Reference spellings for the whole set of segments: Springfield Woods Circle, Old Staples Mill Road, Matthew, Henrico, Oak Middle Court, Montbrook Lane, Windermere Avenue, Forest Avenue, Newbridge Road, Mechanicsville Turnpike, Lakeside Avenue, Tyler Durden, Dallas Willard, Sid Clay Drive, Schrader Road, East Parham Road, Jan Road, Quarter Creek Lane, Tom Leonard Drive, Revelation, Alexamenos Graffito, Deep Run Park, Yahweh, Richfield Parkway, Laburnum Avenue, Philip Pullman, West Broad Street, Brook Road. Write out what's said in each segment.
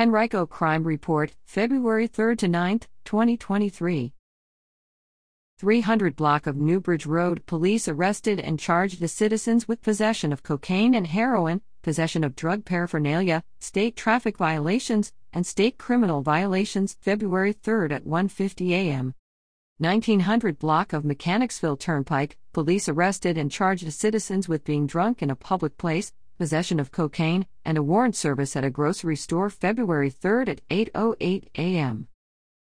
Henrico Crime Report, February 3 to 9, 2023. 300 block of Newbridge Road, police arrested and charged the citizens with possession of cocaine and heroin, possession of drug paraphernalia, state traffic violations, and state criminal violations, February 3 at 1:50 a.m. 1900 block of Mechanicsville Turnpike, police arrested and charged citizens with being drunk in a public place, possession of cocaine, and a warrant service at a grocery store, February 3 at 8:08 a.m.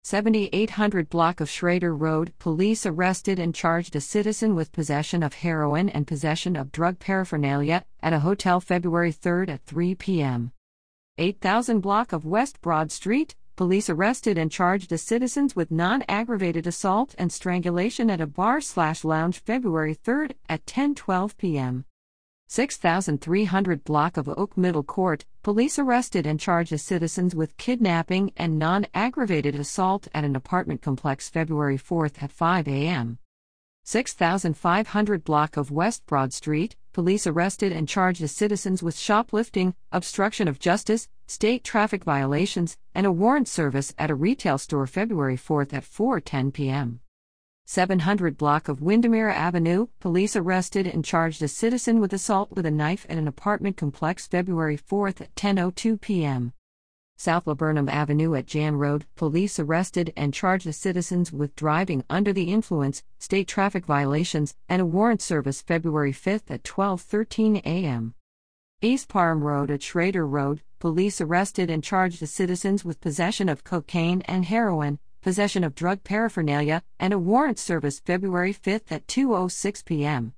7800 block of Schrader Road, police arrested and charged a citizen with possession of heroin and possession of drug paraphernalia at a hotel, February 3 at 3 p.m. 8000 block of West Broad Street, police arrested and charged a citizens with non-aggravated assault and strangulation at a bar/lounge, February 3 at 10:12 p.m. 6300 block of Oak Middle Court, police arrested and charged citizens with kidnapping and non-aggravated assault at an apartment complex, February 4th at 5 a.m. 6500 block of West Broad Street, police arrested and charged citizens with shoplifting, obstruction of justice, state traffic violations, and a warrant service at a retail store, February 4th at 4:10 p.m. 700 block of Windermere Avenue, police arrested and charged a citizen with assault with a knife at an apartment complex, February 4th at 10:02 p.m. South Laburnum Avenue at Jan Road, police arrested and charged the citizens with driving under the influence, state traffic violations, and a warrant service, February 5th at 12:13 a.m. East Parham Road at Schrader Road, police arrested and charged the citizens with possession of cocaine and heroin, possession of drug paraphernalia, and a warrant service, February 5th at 2:06 p.m.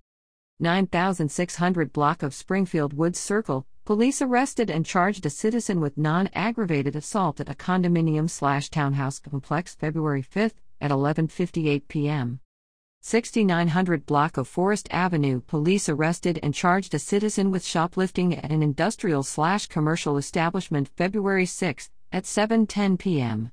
9600 block of Springfield Woods Circle, police arrested and charged a citizen with non-aggravated assault at a condominium/townhouse complex, February 5th at 11:58 p.m. 6900 block of Forest Avenue, police arrested and charged a citizen with shoplifting at an industrial/commercial establishment, February 6th at 7:10 p.m.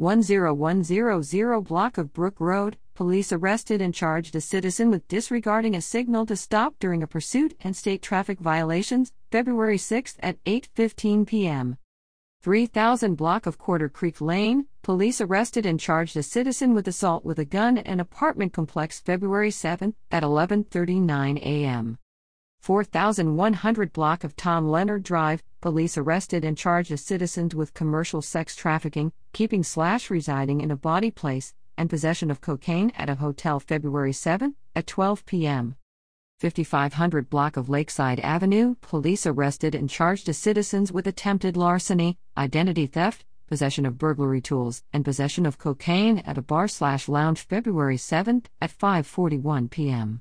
10100 block of Brook Road, police arrested and charged a citizen with disregarding a signal to stop during a pursuit and state traffic violations, February 6 at 8:15 p.m. 3000 block of Quarter Creek Lane, police arrested and charged a citizen with assault with a gun at an apartment complex, February 7 at 11:39 a.m. 4100 block of Tom Leonard Drive, police arrested and charged a citizen with commercial sex trafficking, keeping/residing in a bawdy place, and possession of cocaine at a hotel, February 7, at 12 p.m. 5500 block of Lakeside Avenue, police arrested and charged a citizen with attempted larceny, identity theft, possession of burglary tools, and possession of cocaine at a bar/lounge, February 7, at 5:41 p.m.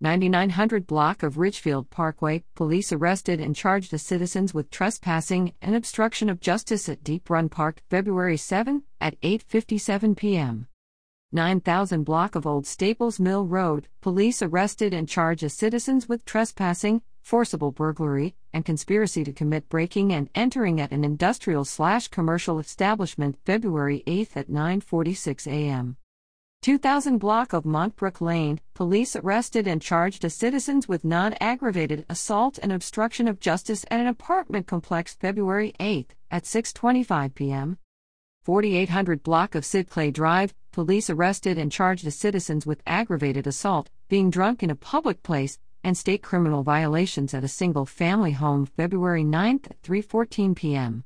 9900 block of Richfield Parkway, police arrested and charged the citizens with trespassing and obstruction of justice at Deep Run Park, February 7, at 8:57 p.m. 9000 block of Old Staples Mill Road, police arrested and charged the citizens with trespassing, forcible burglary, and conspiracy to commit breaking and entering at an industrial/commercial establishment, February 8 at 9:46 a.m. 2000 block of Montbrook Lane, police arrested and charged citizens with non-aggravated assault and obstruction of justice at an apartment complex, February 8, at 6:25 p.m. 4800 block of Sid Clay Drive, police arrested and charged citizens with aggravated assault, being drunk in a public place, and state criminal violations at a single-family home, February 9, at 3:14 p.m.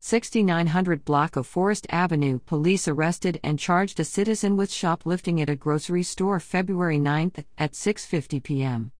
6900 block of Forest Avenue, police arrested and charged a citizen with shoplifting at a grocery store, February 9 at 6:50 p.m.